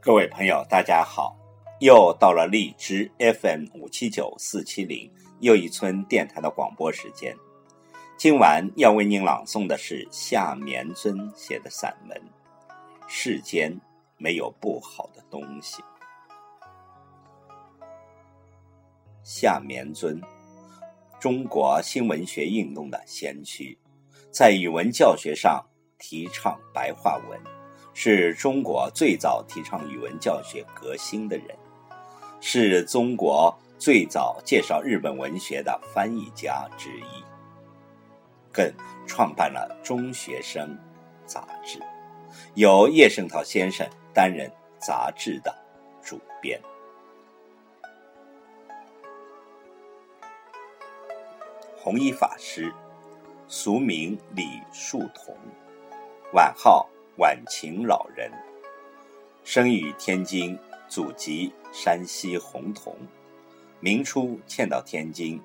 各位朋友大家好，又到了荔枝 FM579470 又一村电台的广播时间。今晚要为您朗诵的是夏丏尊写的散文《世间没有不好的东西》。夏丏尊，中国新文学运动的先驱，在语文教学上提倡白话文，是中国最早提倡语文教学革新的人，是中国最早介绍日本文学的翻译家之一，更创办了中学生杂志，由叶圣陶先生担任杂志的主编。弘一法师，俗名李树桐，晚号晚晴老人，生于天津，祖籍山西洪洞，明初迁到天津，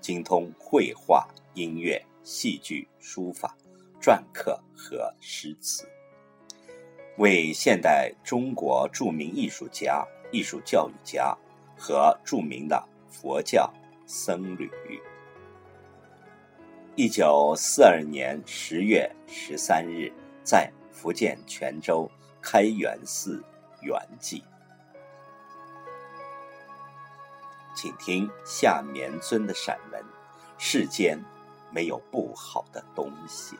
精通绘画、音乐、戏剧、书法、篆刻和诗词，为现代中国著名艺术家、艺术教育家和著名的佛教僧侣。1942年10月13日在福建泉州开元寺圆寂。请听夏丏尊的散文《世间没有不好的东西》。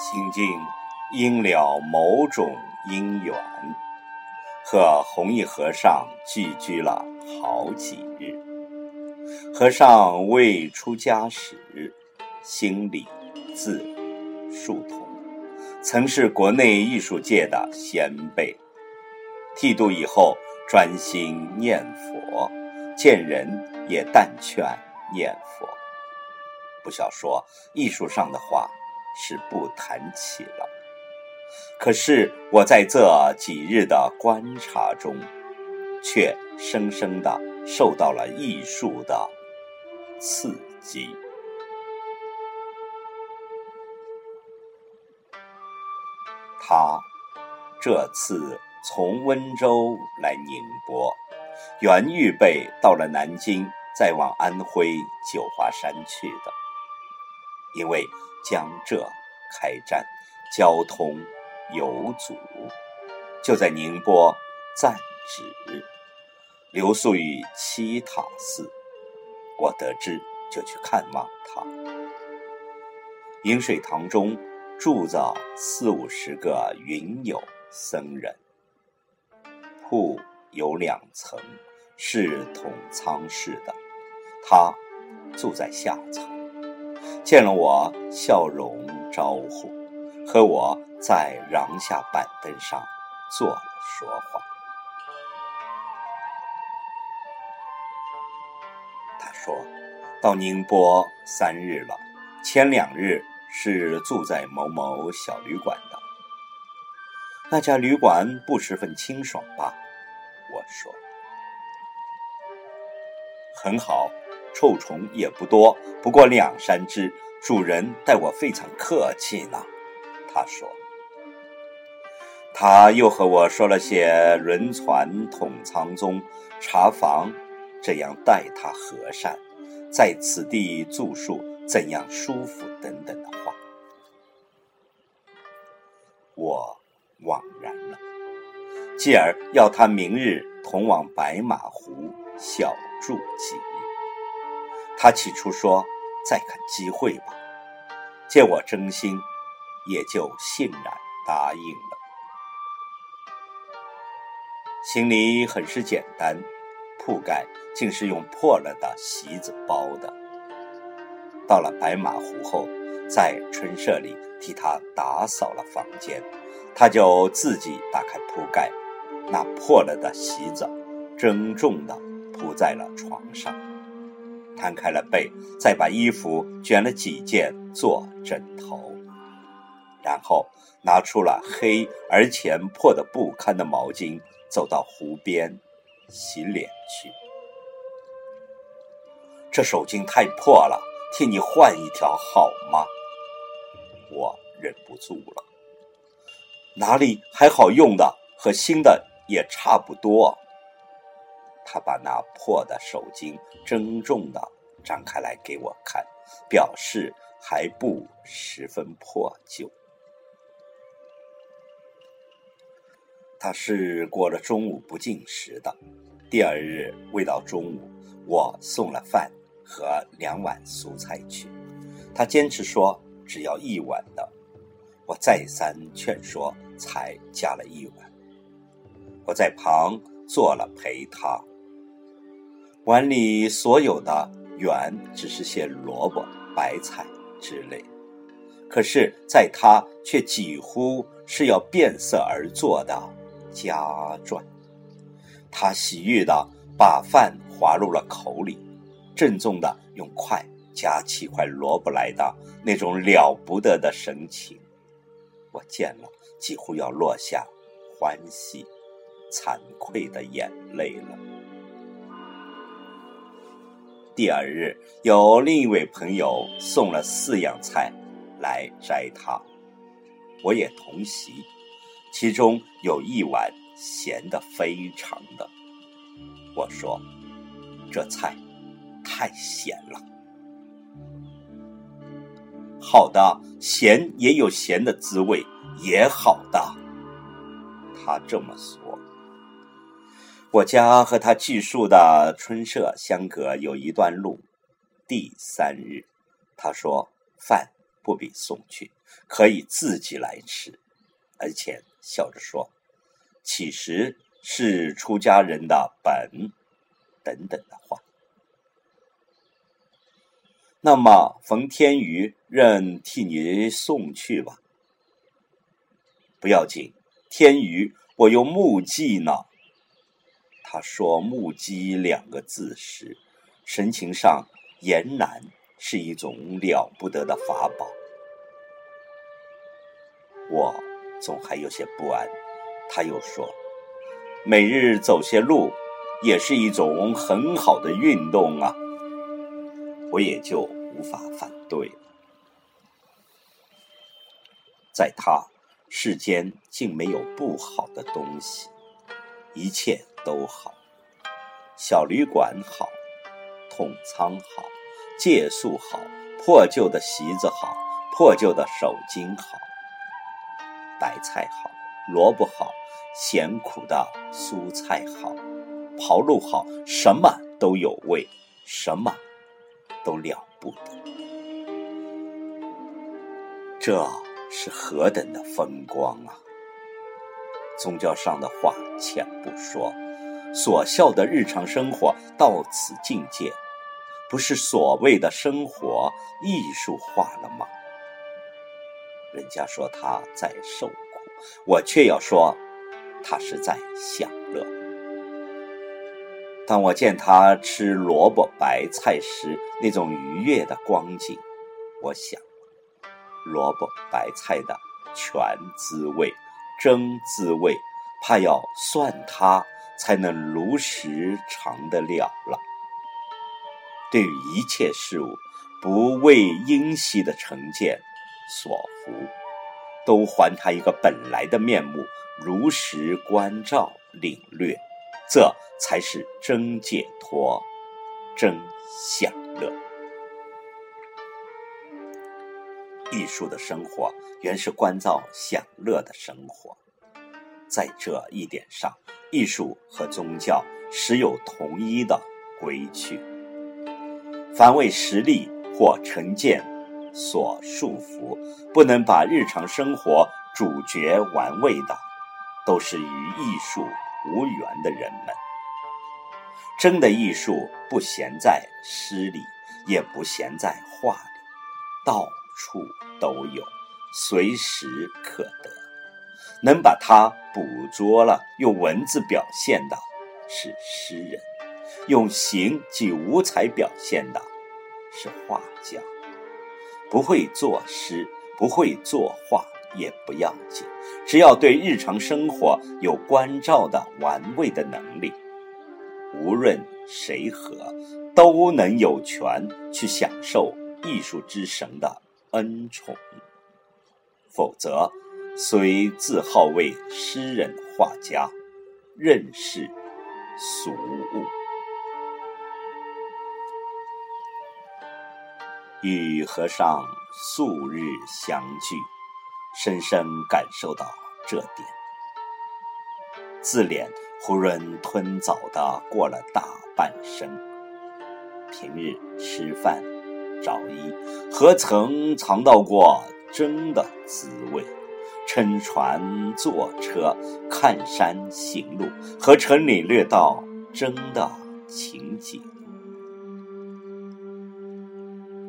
行径因了某种因缘，和弘一和尚寄居了好几日。和尚未出家时，姓李，字树桐，曾是国内艺术界的先辈。剃度以后，专心念佛，见人也但劝念佛。不想说艺术上的话，是不谈起了。可是我在这几日的观察中，却深深地受到了艺术的刺激。他这次从温州来宁波，原预备到了南京，再往安徽九华山去的，因为江浙开战，交通有阻，就在宁波暂止，留宿于七塔寺。我得知就去看望他。饮水堂中住着40-50个云友僧人，铺有2层，是统仓式的，他住在下层。见了我笑容招呼，和我在廊下板凳上坐了说话。他说到宁波3日了，前2日是住在某某小旅馆的，那家旅馆不十分清爽吧？我说很好，臭虫也不多，不过2-3只，主人待我非常客气呢。他说，他又和我说了些轮船统仓中茶房这样待他和善，在此地住宿怎样舒服等等的话，我惘然了，继而要他明日同往白马湖小住几日。他起初说再看机会吧，见我真心，也就欣然答应了。行李很是简单，铺盖竟是用破了的席子包的。到了白马湖后，在春社里替他打扫了房间，他就自己打开铺盖，那破了的席子郑重地铺在了床上，摊开了被，再把衣服卷了几件做枕头，然后拿出了黑而浅破的不堪的毛巾，走到湖边洗脸去。这手巾太破了，替你换一条好吗？我忍不住了，哪里还好用的，和新的也差不多。他把那破的手巾郑重地展开来给我看，表示还不十分破旧。他是过了中午不进食的，第二日未到中午，我送了饭和2碗蔬菜去，他坚持说只要1碗的，我再三劝说才加了1碗。我在旁做了陪他，碗里所有的原只是些萝卜白菜之类，可是在他却几乎是要变色而做的加转。他喜悦地把饭滑入了口里，郑重地用筷夹起块萝卜来的那种了不得的神情，我见了几乎要落下欢喜惭愧的眼泪了。第二日有另一位朋友送了4样菜来摘他，我也同席，其中有1碗咸得非常的，我说这菜太咸了。好的，咸也有咸的滋味，也好的，他这么说。我家和他寄宿的春社相隔有一段路。第3日，他说饭不必送去，可以自己来吃，而且笑着说其实是出家人的本等等的话。那么冯天瑜任替你送去吧。不要紧，天瑜我用木屐呢。他说木屐2个字时，神情上俨然是一种了不得的法宝。我总还有些不安。他又说每日走些路也是一种很好的运动啊，我也就无法反对了。在他世间竟没有不好的东西，一切都好，小旅馆好，统仓好，借宿好，破旧的席子好，破旧的手巾好，白菜好，萝卜好，咸苦的蔬菜好，刨路好，什么都有味，什么都了不得。这是何等的风光啊！宗教上的话浅不说，所笑的日常生活到此境界，不是所谓的生活艺术化了吗？人家说他在受苦，我却要说他是在享乐。当我见他吃萝卜白菜时那种愉悦的光景，我想萝卜白菜的全滋味真滋味，怕要算它才能如实尝得了了。对于一切事物不为因袭的成见所服，都还它一个本来的面目，如实关照领略，这才是真解脱真享乐。艺术的生活原是关照享乐的生活。在这一点上，艺术和宗教实有同一的归去，凡为实力或成见所束缚，不能把日常生活主角玩味的，都是与艺术无缘的人们。真的艺术不闲在诗里，也不闲在画里，到处都有，随时可得。能把它捕捉了用文字表现的是诗人，用形及五彩表现的是画家。不会作诗，不会作画也不要紧，只要对日常生活有关照的玩味的能力，无论谁和，都能有权去享受艺术之神的恩宠。否则，虽自号为诗人画家，任是俗物。与和尚素日相聚，深深感受到这点。自怜囫囵吞枣地过了大半生，平日吃饭找衣，何曾尝到过真的滋味？撑船坐车，看山行路，何曾领略到真的情景？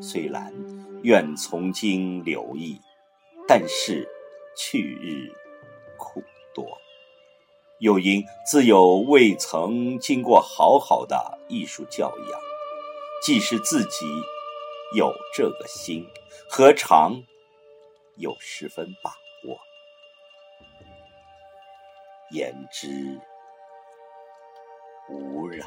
虽然愿从今留意，但是去日苦多。又因自有未曾经过好好的艺术教养，即使自己有这个心，何尝有十分把握？言之无然。